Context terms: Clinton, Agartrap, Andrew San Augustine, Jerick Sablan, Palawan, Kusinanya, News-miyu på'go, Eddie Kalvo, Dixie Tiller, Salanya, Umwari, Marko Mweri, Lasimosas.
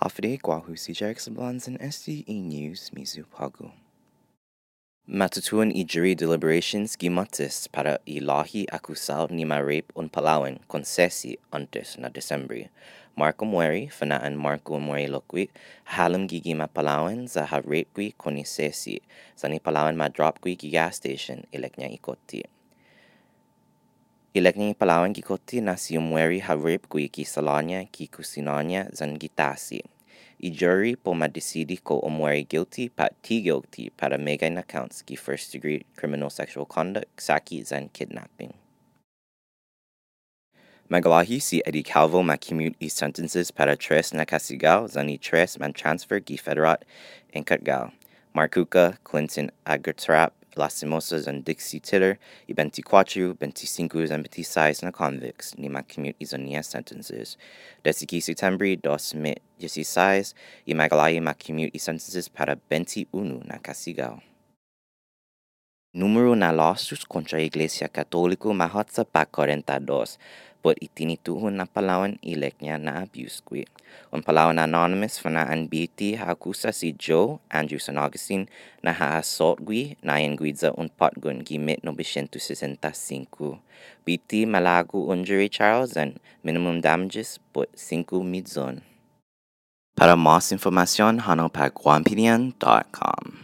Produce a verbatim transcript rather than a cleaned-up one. Hafide Kwahusi Jerick Sablan and S C E News News-miyu på'go. Matutuan Ijeri deliberations gimatis para ilahi akusao ni ma-rape on Palawan konsesi antes na December. Marko Mweri, fanaan Marko Mweri Lokwi, halam gigima Palawan za ha-rape kui konisesi, sa ni Palawan ma-drop kui gas station ilek niya ikoti. Ilek niya Palawan gikoti na si Umwari ha-rape kui ki Salanya ki Kusinanya zan gitasi. I jury po madesidi ko Umwari guilty pat ti guilty para mega na counts ki first degree criminal sexual conduct saki zan kidnapping. Magalahi si Eddie Kalvo makimmute i sentences para tres na kasigao zani tres man transfer ki federat en katgao. Markuka, Clinton, Agartrap, Lasimosas and Dixie Tiller i twenty-four, twenty-five and twenty-six na convicts ni makimmute i zonia sentences. Desiki September two thousand sixteen i Magalai makimmute i sentences para twenty-one na kasigao. Número na lawsuits contra Iglesia Católico mahatsa pa forty-two, but itinituhun na Palawan ilek niya na abuse kwi. On Palawan Anonymous, fanaan B T hakusa si Joe, Andrew San Augustine, na ha-assault gwi na yengwidza un potgun gimit nine sixty-five. B T malagu un jury Charles and minimum damages, but five million. Para mas información, hanapag one p d n dot com.